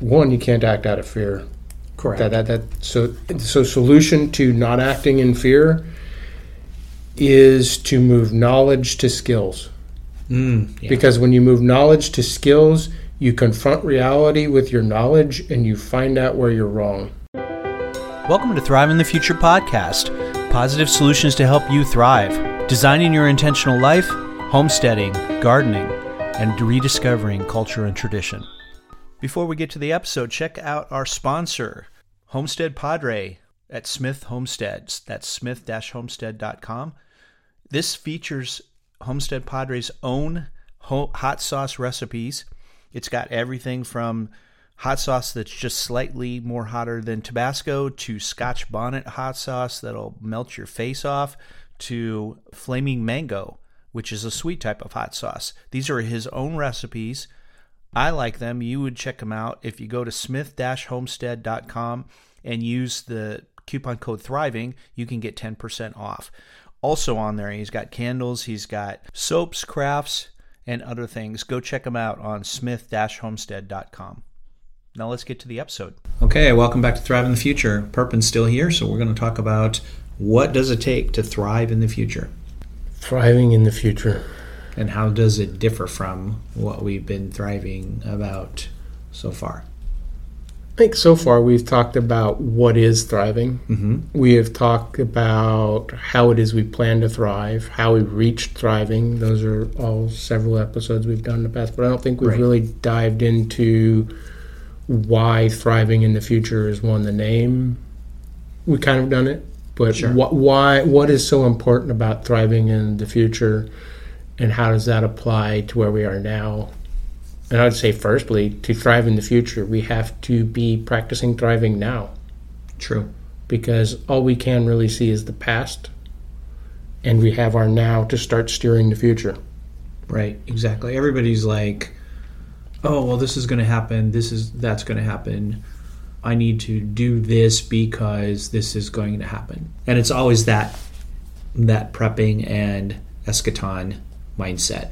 one, you can't act out of fear. Correct. So solution to not acting in fear is to move knowledge to skills. Mm, yeah. Because when you move knowledge to skills, you confront reality with your knowledge and you find out where you're wrong. Welcome to Thrive in the Future podcast, positive solutions to help you thrive, designing your intentional life, homesteading, gardening, and rediscovering culture and tradition. Before we get to the episode, check out our sponsor, Homestead Padre at Smith Homestead. That's smith-homestead.com. This features Homestead Padre's own hot sauce recipes. It's got everything from hot sauce that's just slightly more hotter than Tabasco to Scotch Bonnet hot sauce that'll melt your face off to Flaming Mango, which is a sweet type of hot sauce. These are his own recipes. I like them. You would check them out if you go to smith-homestead.com and use the coupon code Thriving. You can get 10% off. Also on there, he's got candles, he's got soaps, crafts, and other things. Go check them out on smith-homestead.com. Now let's get to the episode. Okay, welcome back to Thrive in the Future. Perpend's still here, so we're going to talk about what does it take to thrive in the future. Thriving in the future. And how does it differ from what we've been thriving about so far? I think so far we've talked about what is thriving. Mm-hmm. We have talked about how it is we plan to thrive, how we reach thriving. Those are all several episodes we've done in the past, but I don't think we've really dived into why thriving in the future is one, the name. We kind of done it, but what is so important about thriving in the future? And how does that apply to where we are now? And I would say, firstly, to thrive in the future, we have to be practicing thriving now. True. Because all we can really see is the past, and we have our now to start steering the future. Right, exactly. Everybody's like, oh, well, this is going to happen. That's going to happen. I need to do this because this is going to happen. And it's always that prepping and eschaton mindset.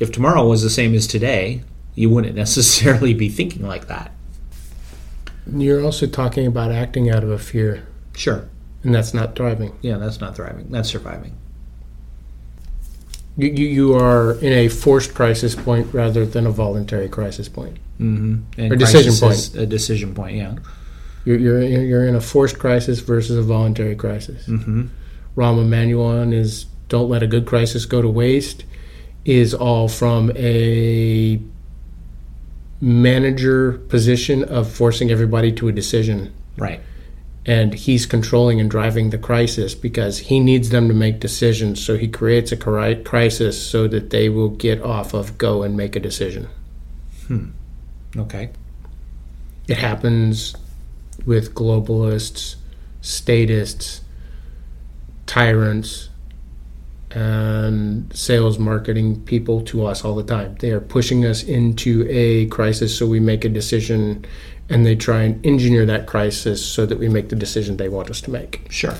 If tomorrow was the same as today, you wouldn't necessarily be thinking like that. You're also talking about acting out of a fear. Sure. And that's not thriving. Yeah, that's not thriving. That's surviving. You are in a forced crisis point rather than a voluntary crisis point. Mm-hmm. And or decision point. A decision point, yeah. You're in a forced crisis versus a voluntary crisis. Mm-hmm. Rahm Emanuel is Don't Let a Good Crisis Go to Waste is all from a manager position of forcing everybody to a decision. Right. And he's controlling and driving the crisis because he needs them to make decisions. So he creates a crisis so that they will get off of go and make a decision. Okay. It happens with globalists, statists, tyrants, and sales marketing people to us all the time. They are pushing us into a crisis so we make a decision, and they try and engineer that crisis so that we make the decision they want us to make. Sure.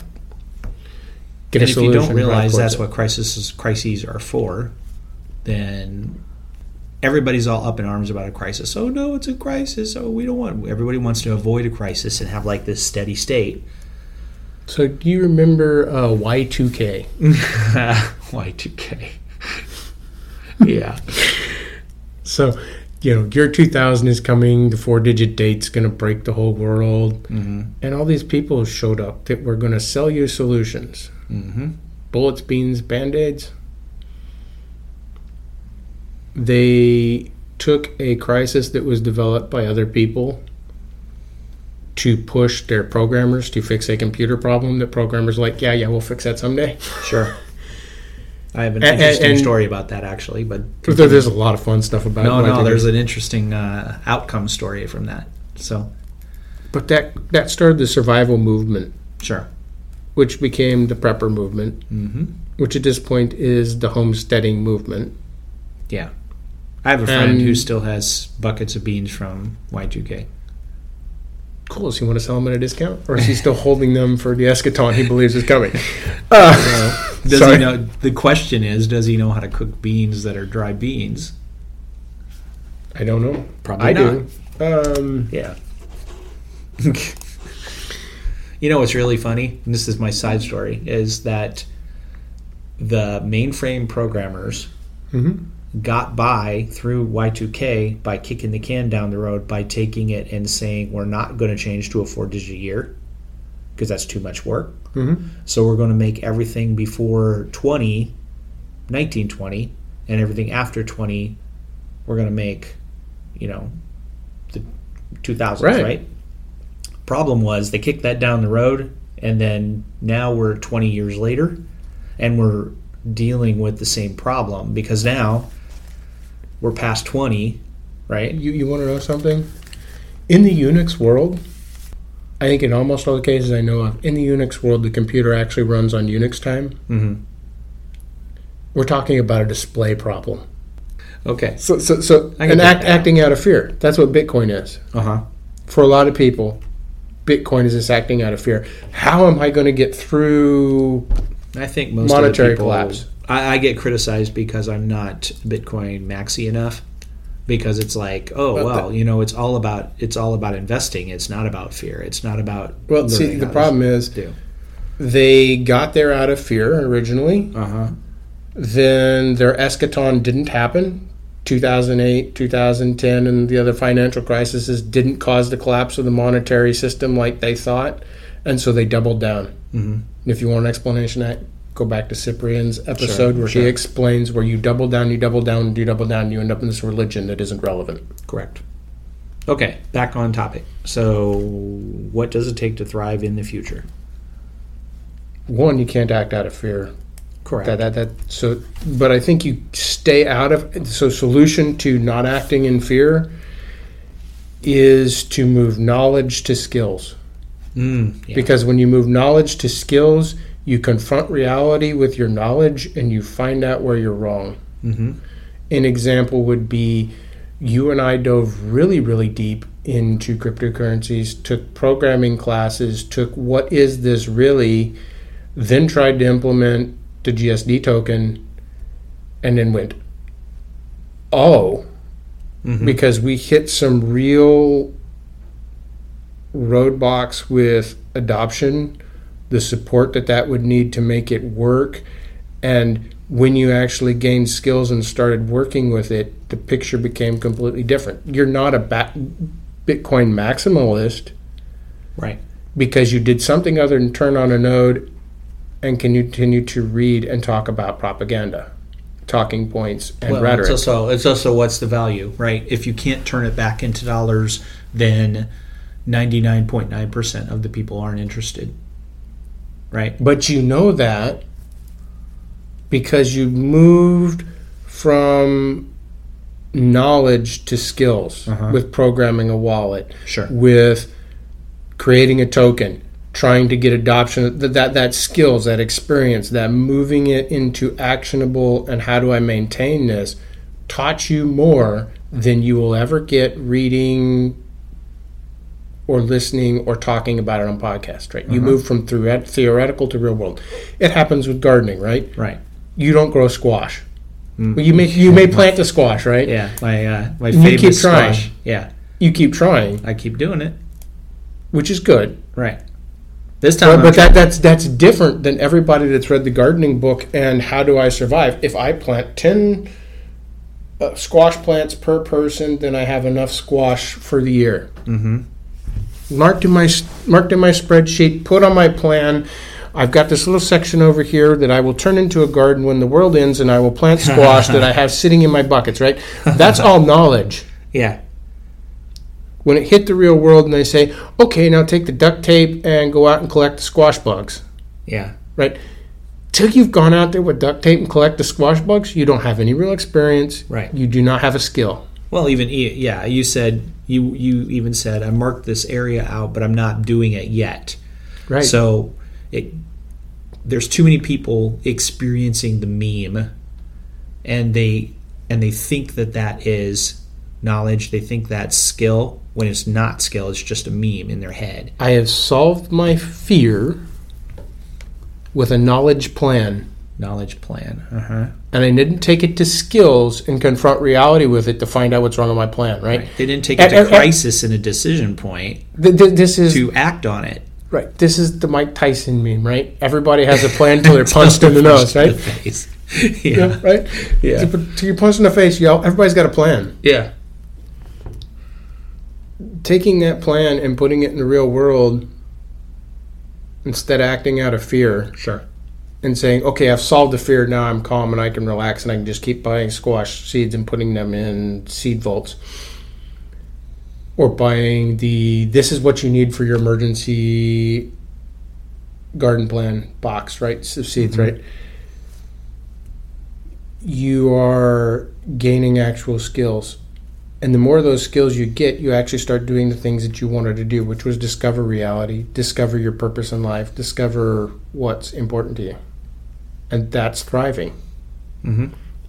Get and a if solution, you don't realize that's what crises are for, then everybody's all up in arms about a crisis. Oh, no, it's a crisis. Oh, we don't want... Everybody wants to avoid a crisis and have like this steady state. So do you remember Y2K? Y2K. Yeah. So, year 2000 is coming. The 4-digit date's going to break the whole world. Mm-hmm. And all these people showed up that were going to sell you solutions. Mm-hmm. Bullets, beans, Band-Aids. They took a crisis that was developed by other people to push their programmers to fix a computer problem that programmers like, yeah, we'll fix that someday. Sure. I have an interesting story about that, actually. But there's a lot of fun stuff about it. No, there's an interesting outcome story from that. So, but that started the survival movement. Sure. Which became the prepper movement, mm-hmm. which at this point is the homesteading movement. Yeah. I have a friend who still has buckets of beans from Y2K. Cool. Does he want to sell them at a discount? Or is he still holding them for the eschaton he believes is coming? He know? The question is, does he know how to cook beans that are dry beans? I don't know. Probably not. Yeah. You know what's really funny, and this is my side story, is that the mainframe programmers got by through Y2K by kicking the can down the road by taking it and saying we're not going to change to a 4-digit year because that's too much work. So we're going to make everything before 1920, and everything after 20, we're going to make, you know, the 2000s, right? Problem was they kicked that down the road, and then now we're 20 years later, and we're dealing with the same problem because now we're past 20, right? You want to know something? In the Unix world, I think in almost all the cases I know of, in the Unix world, the computer actually runs on Unix time. We're talking about a display problem. Okay. So and acting out of fear. That's what Bitcoin is. For a lot of people, Bitcoin is just acting out of fear. How am I going to get through? I think most monetary of the people, collapse. I get criticized because I'm not Bitcoin maxi enough, because it's like, it's all about investing. It's not about fear. It's not about the problem is they got there out of fear originally. Then their eschaton didn't happen. 2008, 2010, and the other financial crises didn't cause the collapse of the monetary system like they thought, and so they doubled down. If you want an explanation, go back to Cyprian's episode where he explains where you double down, you end up in this religion that isn't relevant. Correct. Okay, back on topic. So what does it take to thrive in the future? One, you can't act out of fear. Correct. But I think you stay out of. So, solution to not acting in fear is to move knowledge to skills. Because when you move knowledge to skills, you confront reality with your knowledge and you find out where you're wrong. An example would be you and I dove really, really deep into cryptocurrencies, took programming classes, took what is this really, then tried to implement the GSD token, and then went, because we hit some real roadblocks with adoption, the support that would need to make it work, and when you actually gained skills and started working with it, the picture became completely different. You're not a Bitcoin maximalist, right? Because you did something other than turn on a node and can continue to read and talk about propaganda, talking points, and rhetoric. It's also what's the value, right? If you can't turn it back into dollars, then 99.9% of the people aren't interested, right? But you know that because you moved from knowledge to skills with programming a wallet, with creating a token, trying to get adoption, that skills, that experience, that moving it into actionable and how do I maintain this, taught you more than you will ever get reading or listening or talking about it on podcast, right? You move from theoretical to real world. It happens with gardening, right? Right. You don't grow squash. Well, you may plant the squash, right? Yeah, my famous squash. Yeah. You keep trying. I keep doing it. Which is good. Right. This time, but that's different than everybody that's read the gardening book and how do I survive. If I plant 10 squash plants per person, then I have enough squash for the year. Marked in my spreadsheet, put on my plan. I've got this little section over here that I will turn into a garden when the world ends, and I will plant squash that I have sitting in my buckets, right? That's all knowledge. Yeah. When it hit the real world and they say, okay, now take the duct tape and go out and collect the squash bugs. Yeah. Right? Till you've gone out there with duct tape and collect the squash bugs, you don't have any real experience. Right. You do not have a skill. Well, even, yeah, you said, you even said, I marked this area out, but I'm not doing it yet. Right. So there's too many people experiencing the meme, and they think that is knowledge. They think that's skill, when it's not skill. It's just a meme in their head. I have solved my fear with a knowledge plan. Knowledge plan. And I didn't take it to skills and confront reality with it to find out what's wrong with my plan, right? They didn't take it to crisis and a decision point to act on it. Right. This is the Mike Tyson meme, right? Everybody has a plan until they're punched in the nose, right? Yeah. Right? Yeah. Until you're punched in the face, everybody's got a plan. Yeah. Taking that plan and putting it in the real world instead of acting out of fear. Sure. And saying, okay, I've solved the fear, now I'm calm and I can relax and I can just keep buying squash seeds and putting them in seed vaults. Or buying this is what you need for your emergency garden plan box, right? So seeds, right? You are gaining actual skills. And the more of those skills you get, you actually start doing the things that you wanted to do, which was discover reality, discover your purpose in life, discover what's important to you. And that's thriving.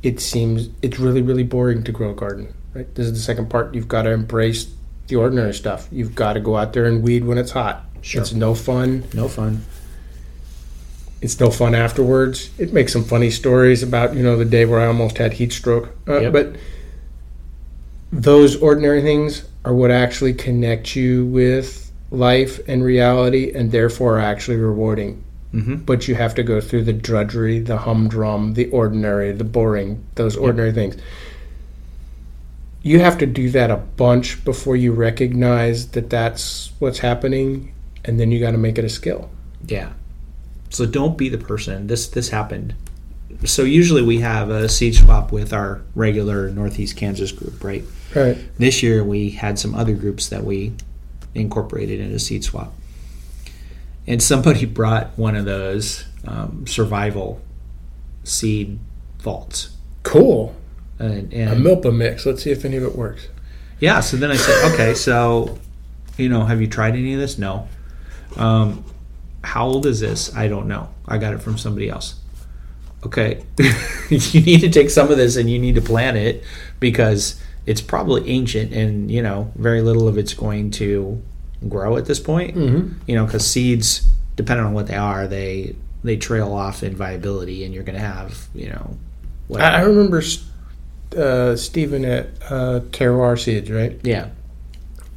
It seems it's really, really boring to grow a garden, right? This is the second part. You've got to embrace the ordinary stuff. You've got to go out there and weed when it's hot. Sure. It's no fun. No fun. It's no fun afterwards. It makes some funny stories about, the day where I almost had heat stroke. But those ordinary things are what actually connect you with life and reality and therefore are actually rewarding. But you have to go through the drudgery, the humdrum, the ordinary, the boring, those ordinary things. You have to do that a bunch before you recognize that that's what's happening, and then you got to make it a skill. Yeah. So don't be the person. This happened. So usually we have a seed swap with our regular Northeast Kansas group, right? Right. This year we had some other groups that we incorporated into seed swap. And somebody brought one of those survival seed vaults. Cool. And a Milpa mix. Let's see if any of it works. Yeah. So then I said, okay, so, have you tried any of this? No. How old is this? I don't know. I got it from somebody else. Okay, you need to take some of this and you need to plant it because it's probably ancient and, very little of it's going to grow at this point. Because seeds, depending on what they are, they trail off in viability and you're going to have, whatever. I remember Stephen at Terroir Seeds, right? Yeah.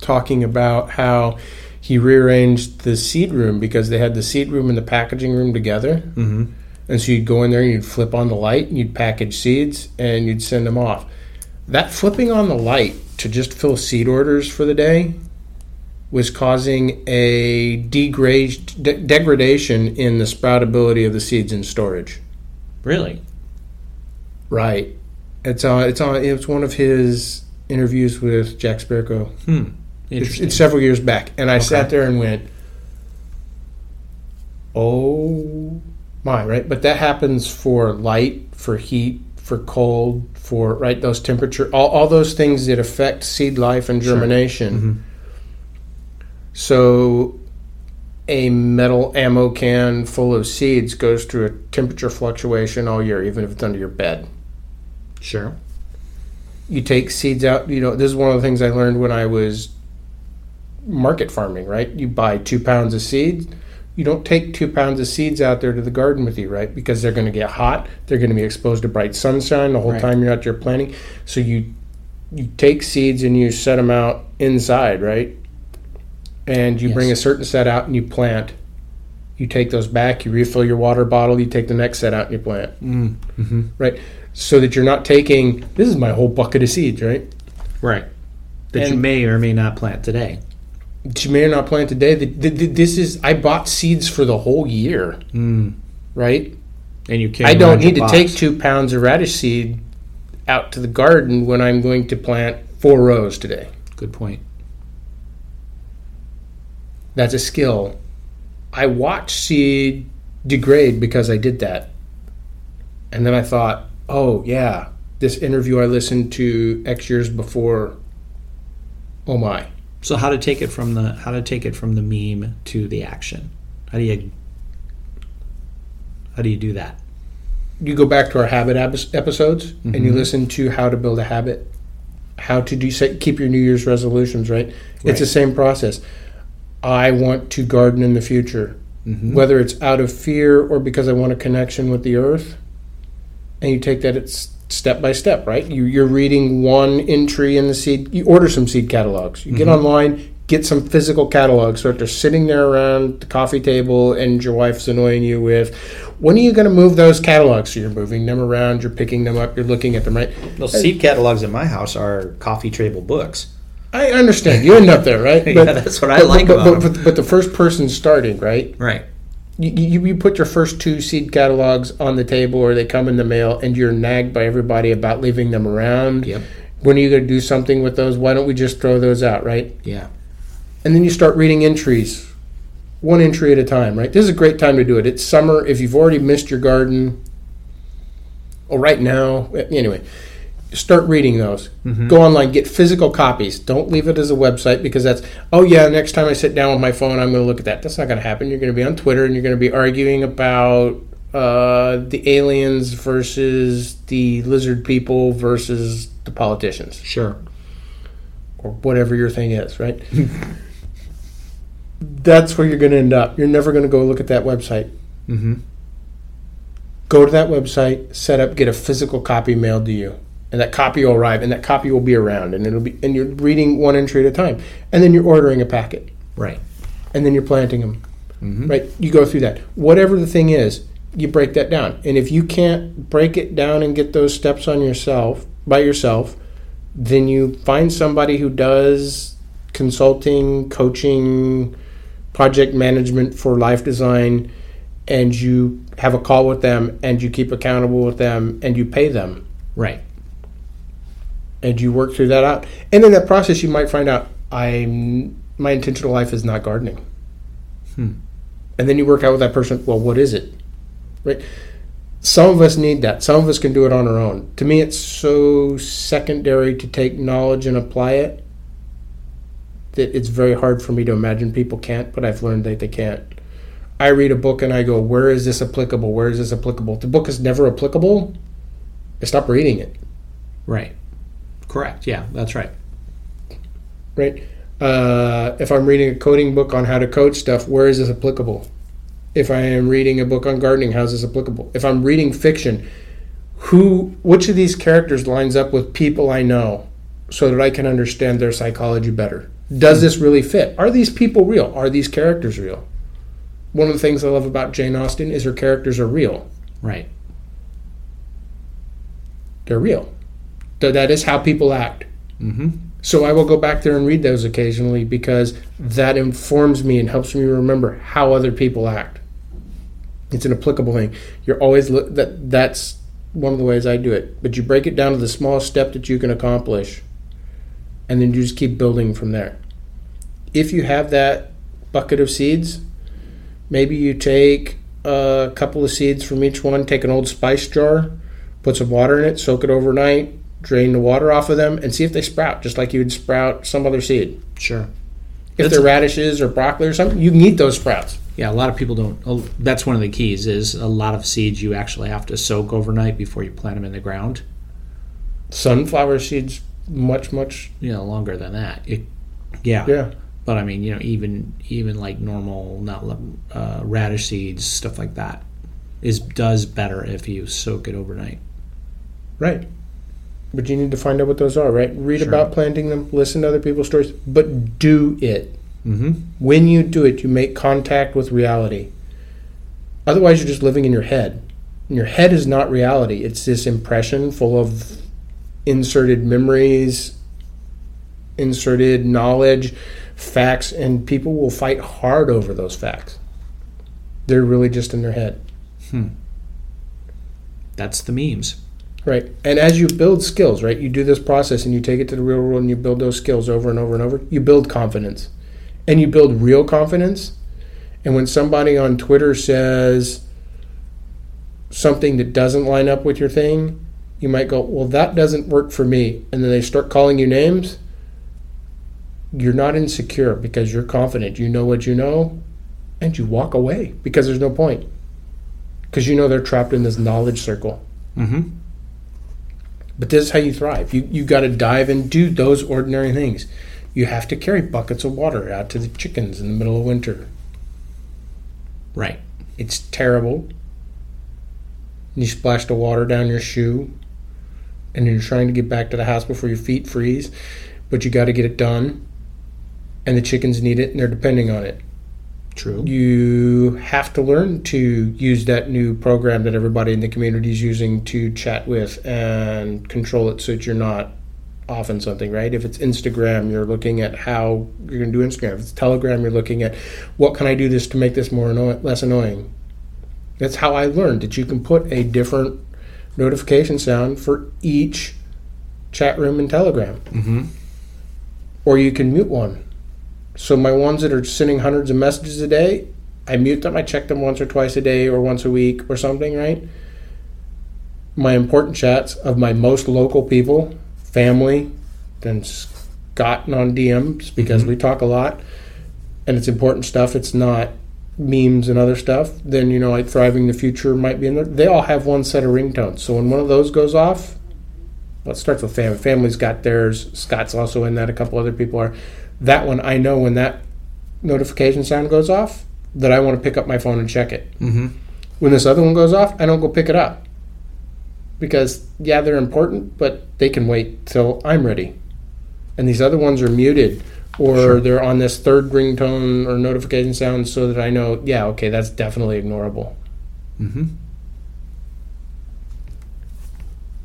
Talking about how he rearranged the seed room because they had the seed room and the packaging room together. And so you'd go in there and you'd flip on the light and you'd package seeds and you'd send them off. That flipping on the light to just fill seed orders for the day was causing a degradation in the sproutability of the seeds in storage. Really? Right. It's one of his interviews with Jack Spirko. Interesting. It's several years back. And I sat there and went, oh... my, right? But that happens for light, for heat, for cold, for those temperature, all those things that affect seed life and germination. So a metal ammo can full of seeds goes through a temperature fluctuation all year, even if it's under your bed. Sure. You take seeds out, this is one of the things I learned when I was market farming, right? You buy 2 pounds of seeds. You don't take 2 pounds of seeds out there to the garden with you, right? Because they're going to get hot. They're going to be exposed to bright sunshine the whole time you're out there planting. So you take seeds and you set them out inside, right? And you bring a certain set out and you plant. You take those back. You refill your water bottle. You take the next set out and you plant, right? So that you're not taking, this is my whole bucket of seeds, right? Right. That you may or may not plant today. You may not plant today. This is, I bought seeds for the whole year, right? And you can't. I don't need to take 2 pounds of radish seed out to the garden when I'm going to plant 4 rows today. Good point. That's a skill. I watched seed degrade because I did that. And then I thought, oh, yeah, this interview I listened to X years before, oh, my. So how to take it from the meme to the action? How do you do that? You go back to our habit episodes and you listen to how to build a habit, how to keep your New Year's resolutions. Right? It's the same process. I want to garden in the future. mm-hmm. whether it's out of fear or because I want a connection with the earth. And you take that it's step by step, right? You're reading one entry in the seed. You order some seed catalogs. You mm-hmm. get online, get some physical catalogs. So if they're sitting there around the coffee table and your wife's annoying you with, when are you going to move those catalogs? So you're moving them around, you're picking them up, you're looking at them, right? Well, seed catalogs at my house are coffee table books. I understand. You end up there, right? But, yeah, that's what I like about them. But the first person starting, right? Right. You put your first two seed catalogs on the table or they come in the mail and you're nagged by everybody about leaving them around. Yep. When are you going to do something with those? Why don't we just throw those out, right? Yeah. And then you start reading entries, one entry at a time, right? This is a great time to do it. It's summer. If you've already missed your garden, or right now, anyway, start reading those. Mm-hmm. Go online, get physical copies. Don't leave it as a website because that's, oh, yeah, next time I sit down with my phone, I'm going to look at that. That's not going to happen. You're going to be on Twitter and you're going to be arguing about the aliens versus the lizard people versus the politicians. Sure. Or whatever your thing is, right? That's where you're going to end up. You're never going to go look at that website. Mm-hmm. Go to that website, set up, get a physical copy mailed to you. And that copy will arrive, and that copy will be around, and it'll be, and you're reading one entry at a time. And then you're ordering a packet. Right. And then you're planting them. Mm-hmm. Right? You go through that. Whatever the thing is, you break that down. And if you can't break it down and get those steps on yourself, by yourself, then you find somebody who does consulting, coaching, project management for life design, and you have a call with them and you keep accountable with them and you pay them. Right. And you work through that out. And in that process, you might find out, my intentional life is not gardening. And then you work out with that person, well, what is it? Right? Some of us need that. Some of us can do it on our own. To me, it's so secondary to take knowledge and apply it that it's very hard for me to imagine people can't, but I've learned that they can't. I read a book and I go, where is this applicable? Where is this applicable? If the book is never applicable, I stop reading it. Right. Correct. Yeah, that's right. Right. If I'm reading a coding book on how to code stuff, where is this applicable? If I am reading a book on gardening, how is this applicable? If I'm reading fiction, which of these characters lines up with people I know so that I can understand their psychology better? Does this really fit? Are these people real? Are these characters real? One of the things I love about Jane Austen is her characters are real. Right. They're real. That is how people act. Mm-hmm. So I will go back there and read those occasionally because that informs me and helps me remember how other people act. It's an applicable thing. You're always that's one of the ways I do it. But you break it down to the small step that you can accomplish, and then you just keep building from there. If you have that bucket of seeds, maybe you take a couple of seeds from each one, take an Old Spice jar, put some water in it, soak it overnight, drain the water off of them, and see if they sprout, just like you would sprout some other seed. Sure. If they're radishes or broccoli or something, you can eat those sprouts. Yeah, a lot of people don't. That's one of the keys is a lot of seeds you actually have to soak overnight before you plant them in the ground. Sunflower seeds, much longer than that. Yeah. But I mean, even like normal, not radish seeds, stuff like that, does better if you soak it overnight. Right. But you need to find out what those are, right? Read about planting them, listen to other people's stories, but do it. Mm-hmm. When you do it, you make contact with reality. Otherwise, you're just living in your head. And your head is not reality. It's this impression full of inserted memories, inserted knowledge, facts, and people will fight hard over those facts. They're really just in their head. That's the memes. Right. And as you build skills, right, you do this process and you take it to the real world and you build those skills over and over and over, you build confidence. And you build real confidence. And when somebody on Twitter says something that doesn't line up with your thing, you might go, well, that doesn't work for me. And then they start calling you names. You're not insecure because you're confident. You know what you know, and you walk away because there's no point. Because you know they're trapped in this knowledge circle. Mm-hmm. But this is how you thrive. You got to dive and do those ordinary things. You have to carry buckets of water out to the chickens in the middle of winter. Right. It's terrible. You splash the water down your shoe, and you're trying to get back to the house before your feet freeze, but you got to get it done, and the chickens need it, and they're depending on it. True. You have to learn to use that new program that everybody in the community is using to chat with and control it so that you're not off on something, right? If it's Instagram, you're looking at how you're going to do Instagram. If it's Telegram, you're looking at what can I do this to make this more less annoying. That's how I learned that you can put a different notification sound for each chat room in Telegram. Mm-hmm. Or you can mute one. So my ones that are sending hundreds of messages a day, I mute them. I check them once or twice a day or once a week or something, right? My important chats of my most local people, family, then Scott on DMs because mm-hmm. we talk a lot and it's important stuff. It's not memes and other stuff. Then, you know, like Thriving the Future might be in there. They all have one set of ringtones. So when one of those goes off, well, it starts with family. Family's got theirs. Scott's also in that. A couple other people are. That one, I know when that notification sound goes off that I want to pick up my phone and check it. Mm-hmm. When this other one goes off, I don't go pick it up. Because, yeah, they're important, but they can wait till I'm ready. And these other ones are muted or sure. they're on this third ringtone or notification sound so that I know, yeah, okay, that's definitely ignorable. Mm-hmm.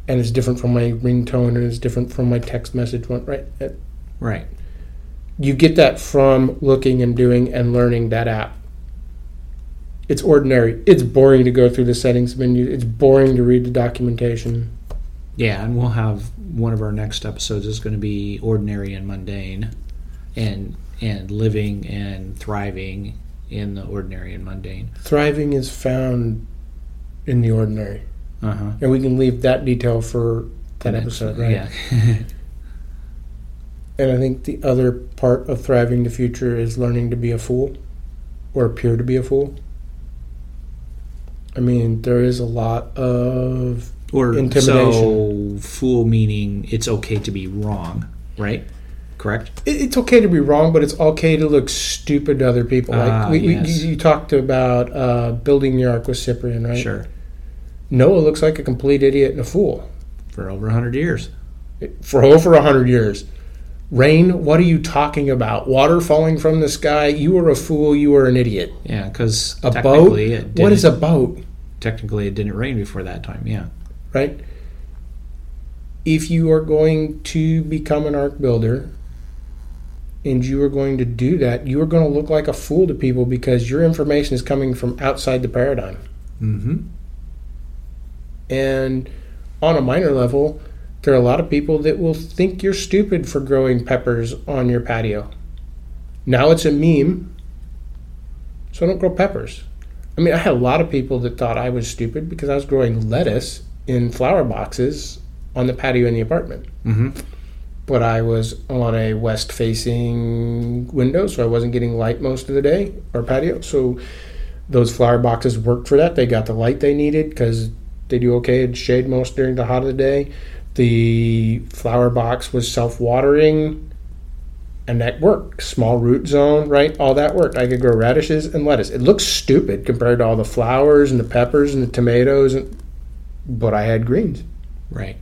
And it's different from my ringtone and it's different from my text message one, right? Right. You get that from looking and doing and learning that app. It's ordinary. It's boring to go through the settings menu. It's boring to read the documentation. Yeah, and we'll have one of our next episodes is going to be ordinary and mundane and living and thriving in the ordinary and mundane. Thriving is found in the ordinary. Uh-huh. And we can leave that detail for that episode, right? Yeah. And I think the other part of Thriving the Future is learning to be a fool or appear to be a fool. I mean, there is a lot of intimidation. So, fool meaning it's okay to be wrong, right? Correct? It's okay to be wrong, but it's okay to look stupid to other people. Like you talked about building the ark with Cyprian, right? Sure. Noah looks like a complete idiot and a fool. For over 100 years. For over 100 years. Rain, what are you talking about? Water falling from the sky? You are a fool. You are an idiot. Yeah, because technically boat? It didn't. What is a boat? Technically, it didn't rain before that time, yeah. Right? If you are going to become an ark builder and you are going to do that, you are going to look like a fool to people because your information is coming from outside the paradigm. Mm-hmm. And on a minor level, there are a lot of people that will think you're stupid for growing peppers on your patio. Now it's a meme, so I don't grow peppers. I mean, I had a lot of people that thought I was stupid because I was growing lettuce in flower boxes on the patio in the apartment. Mm-hmm. But I was on a west-facing window, so I wasn't getting light most of the day, or patio. So those flower boxes worked for that. They got the light they needed because they do okay in shade most during the hot of the day. The flower box was self-watering, and that worked. Small root zone, right? All that worked. I could grow radishes and lettuce. It looks stupid compared to all the flowers and the peppers and the tomatoes, but I had greens. Right.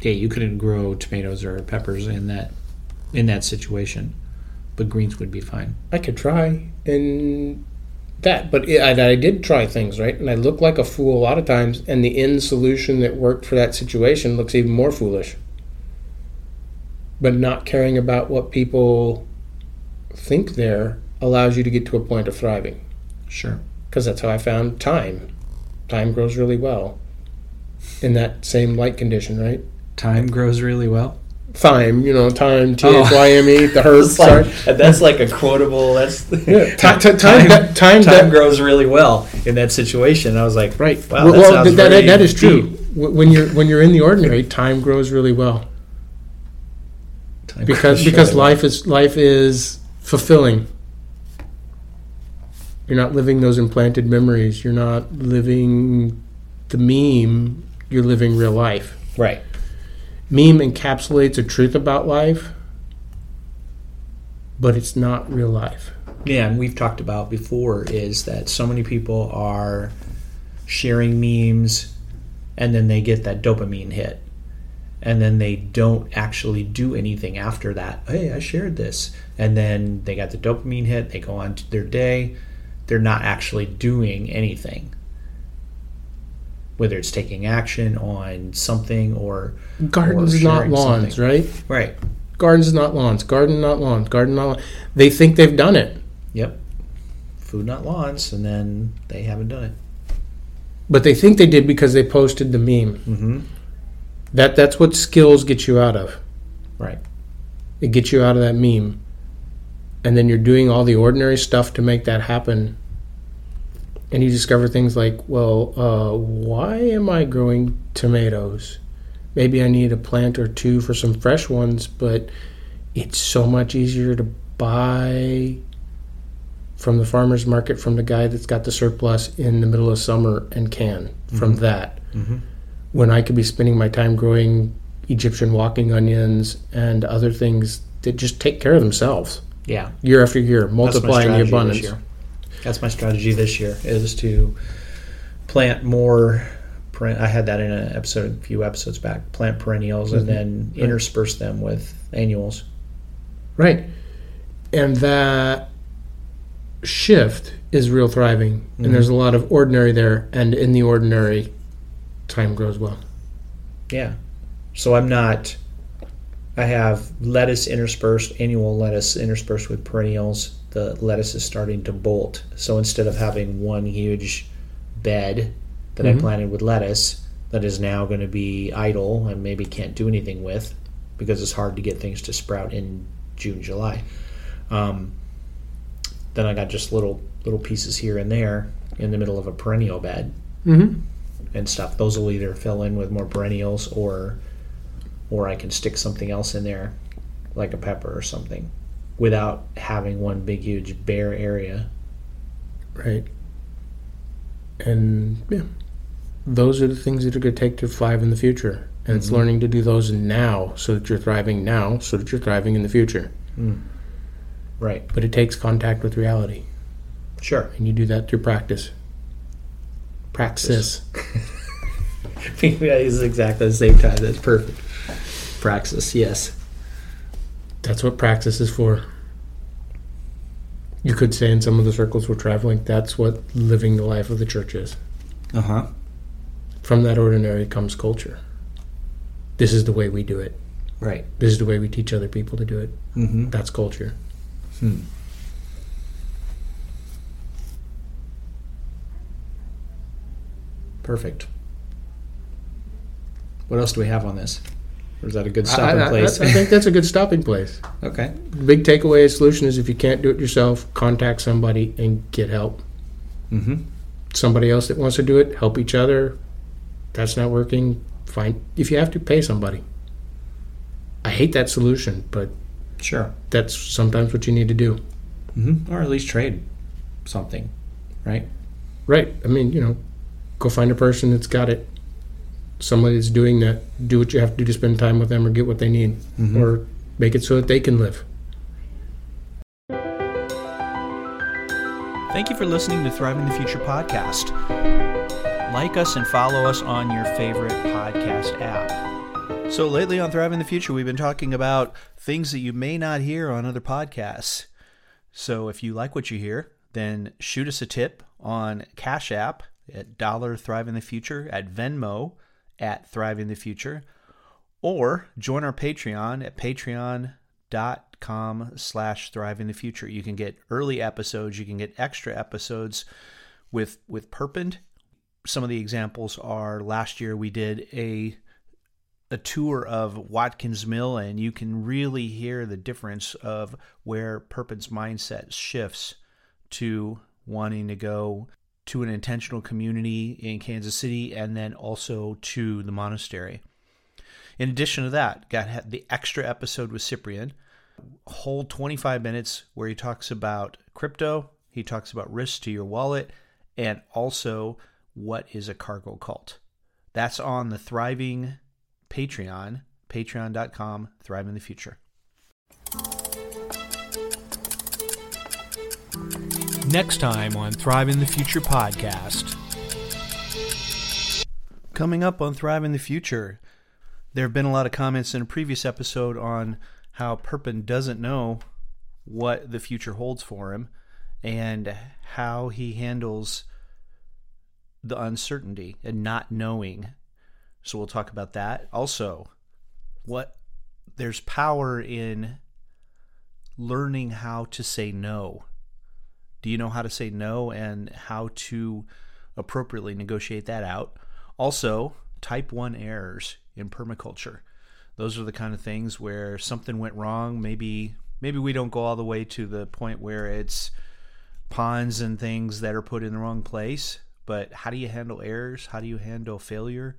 Yeah, you couldn't grow tomatoes or peppers in that situation, but greens would be fine. I could try, and I did try things, right? And I look like a fool a lot of times, and the end solution that worked for that situation looks even more foolish. But not caring about what people think there allows you to get to a point of thriving. Sure. Because that's how I found time. Time grows really well in that same light condition, right? Time grows really well? Thyme, you know, time, T-H-Y-M-E, the herb. That's like a quotable, that's... Yeah. Time grows really well in that situation. I was like, right, wow, that is true. When you're in the ordinary, time grows really well. Because life is fulfilling. You're not living those implanted memories. You're not living the meme. You're living real life. Right. Meme encapsulates a truth about life, but it's not real life. Yeah, and we've talked about before is that so many people are sharing memes, and then they get that dopamine hit, and then they don't actually do anything after that. Hey, I shared this. And then they got the dopamine hit, they go on to their day, they're not actually doing anything. Whether it's taking action on something or gardens, not lawns, right? Right. Gardens, not lawns. Garden, not lawns. Garden, not lawns. They think they've done it. Yep. Food, not lawns, and then they haven't done it. But they think they did because they posted the meme. Mm-hmm. That's what skills get you out of. Right. It gets you out of that meme. And then you're doing all the ordinary stuff to make that happen. And you discover things like, well, why am I growing tomatoes? Maybe I need a plant or two for some fresh ones, but it's so much easier to buy from the farmer's market from the guy that's got the surplus in the middle of summer and can mm-hmm. from that. Mm-hmm. When I could be spending my time growing Egyptian walking onions and other things that just take care of themselves. Yeah. Year after year, multiplying the abundance. That's my strategy this year, is to plant more. I had that in a few episodes back. Plant perennials mm-hmm. and then right. intersperse them with annuals. Right. And that shift is real thriving. Mm-hmm. And there's a lot of ordinary there. And in the ordinary, time grows well. Yeah. So I have lettuce interspersed, annual lettuce interspersed with perennials. The lettuce is starting to bolt. So instead of having one huge bed that mm-hmm. I planted with lettuce that is now going to be idle and maybe can't do anything with because it's hard to get things to sprout in June, July. Then I got just little pieces here and there in the middle of a perennial bed mm-hmm. and stuff. Those will either fill in with more perennials or I can stick something else in there like a pepper or something without having one big, huge bare area. Right. And yeah, those are the things that are going to take to thrive in the future. And mm-hmm. it's learning to do those now so that you're thriving now so that you're thriving in the future. Mm. Right. But it takes contact with reality. Sure. And you do that through practice. Praxis. It's exactly the same time. That's perfect. Praxis, yes. That's what praxis is for. You could say in some of the circles we're traveling, that's what living the life of the church is. Uh-huh. From that ordinary comes culture. This is the way we do it. Right. This is the way we teach other people to do it. Mm-hmm. That's culture. Hmm. Perfect. What else do we have on this? Or is that a good stopping place? I think that's a good stopping place. Okay. The big takeaway solution is if you can't do it yourself, contact somebody and get help. Mm-hmm. Somebody else that wants to do it, help each other. That's not working. Fine. If you have to, pay somebody. I hate that solution, but sure, that's sometimes what you need to do. Mm-hmm. Or at least trade something, right? Right. I mean, go find a person that's got it. Somebody that's doing that, do what you have to do to spend time with them or get what they need mm-hmm. or make it so that they can live. Thank you for listening to Thrive in the Future podcast. Like us and follow us on your favorite podcast app. So lately on Thrive in the Future, we've been talking about things that you may not hear on other podcasts. So if you like what you hear, then shoot us a tip on CashApp at $ThriveInTheFuture, at Venmo, at Thrive in the Future, or join our Patreon at patreon.com/Thrive in the Future. You can get early episodes, you can get extra episodes with Perpend. Some of the examples are last year we did a tour of Watkins Mill, and you can really hear the difference of where Perpend's mindset shifts to wanting to go to an intentional community in Kansas City, and then also to the monastery. In addition to that, got the extra episode with Cyprian, a whole 25 minutes where he talks about crypto, he talks about risk to your wallet, and also what is a cargo cult. That's on the Thriving Patreon, patreon.com/Thrive in the Future. Next time on Thrive in the Future podcast. Coming up on Thrive in the Future, there have been a lot of comments in a previous episode on how Perpend doesn't know what the future holds for him and how he handles the uncertainty and not knowing. So we'll talk about that. Also, there's power in learning how to say no. Do you know how to say no and how to appropriately negotiate that out? Also, type 1 errors in permaculture. Those are the kind of things where something went wrong. Maybe we don't go all the way to the point where it's ponds and things that are put in the wrong place. But how do you handle errors? How do you handle failure?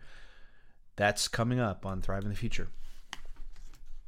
That's coming up on Thrive in the Future.